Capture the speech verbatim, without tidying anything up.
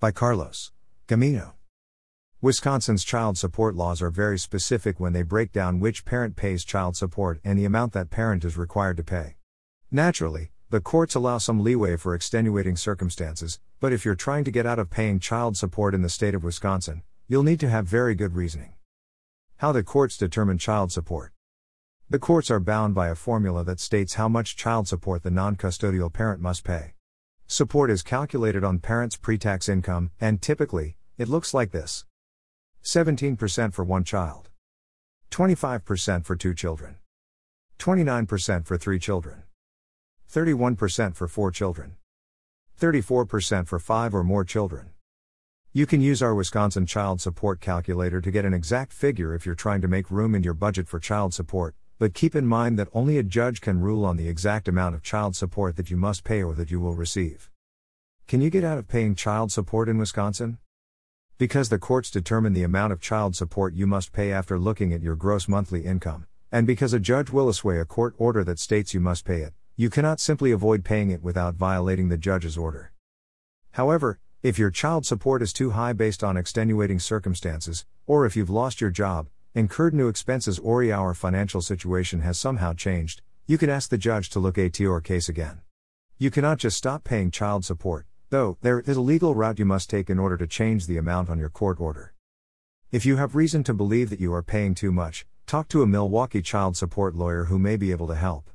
By Carlos Gamino. Wisconsin's child support laws are very specific when they break down which parent pays child support and the amount that parent is required to pay. Naturally, the courts allow some leeway for extenuating circumstances, but if you're trying to get out of paying child support in the state of Wisconsin, you'll need to have very good reasoning. How the courts determine child support. The courts are bound by a formula that states how much child support the non-custodial parent must pay. Support is calculated on parents' pre-tax income, and typically, it looks like this. seventeen percent for one child. twenty-five percent for two children. twenty-nine percent for three children. thirty-one percent for four children. thirty-four percent for five or more children. You can use our Wisconsin child support calculator to get an exact figure if you're trying to make room in your budget for child support, but keep in mind that only a judge can rule on the exact amount of child support that you must pay or that you will receive. Can you get out of paying child support in Wisconsin? Because the courts determine the amount of child support you must pay after looking at your gross monthly income, and because a judge will issue a court order that states you must pay it, you cannot simply avoid paying it without violating the judge's order. However, if your child support is too high based on extenuating circumstances, or if you've lost your job, incurred new expenses, or your financial situation has somehow changed, you can ask the judge to look at your case again. You cannot just stop paying child support, though. There is a legal route you must take in order to change the amount on your court order. If you have reason to believe that you are paying too much, talk to a Milwaukee child support lawyer who may be able to help.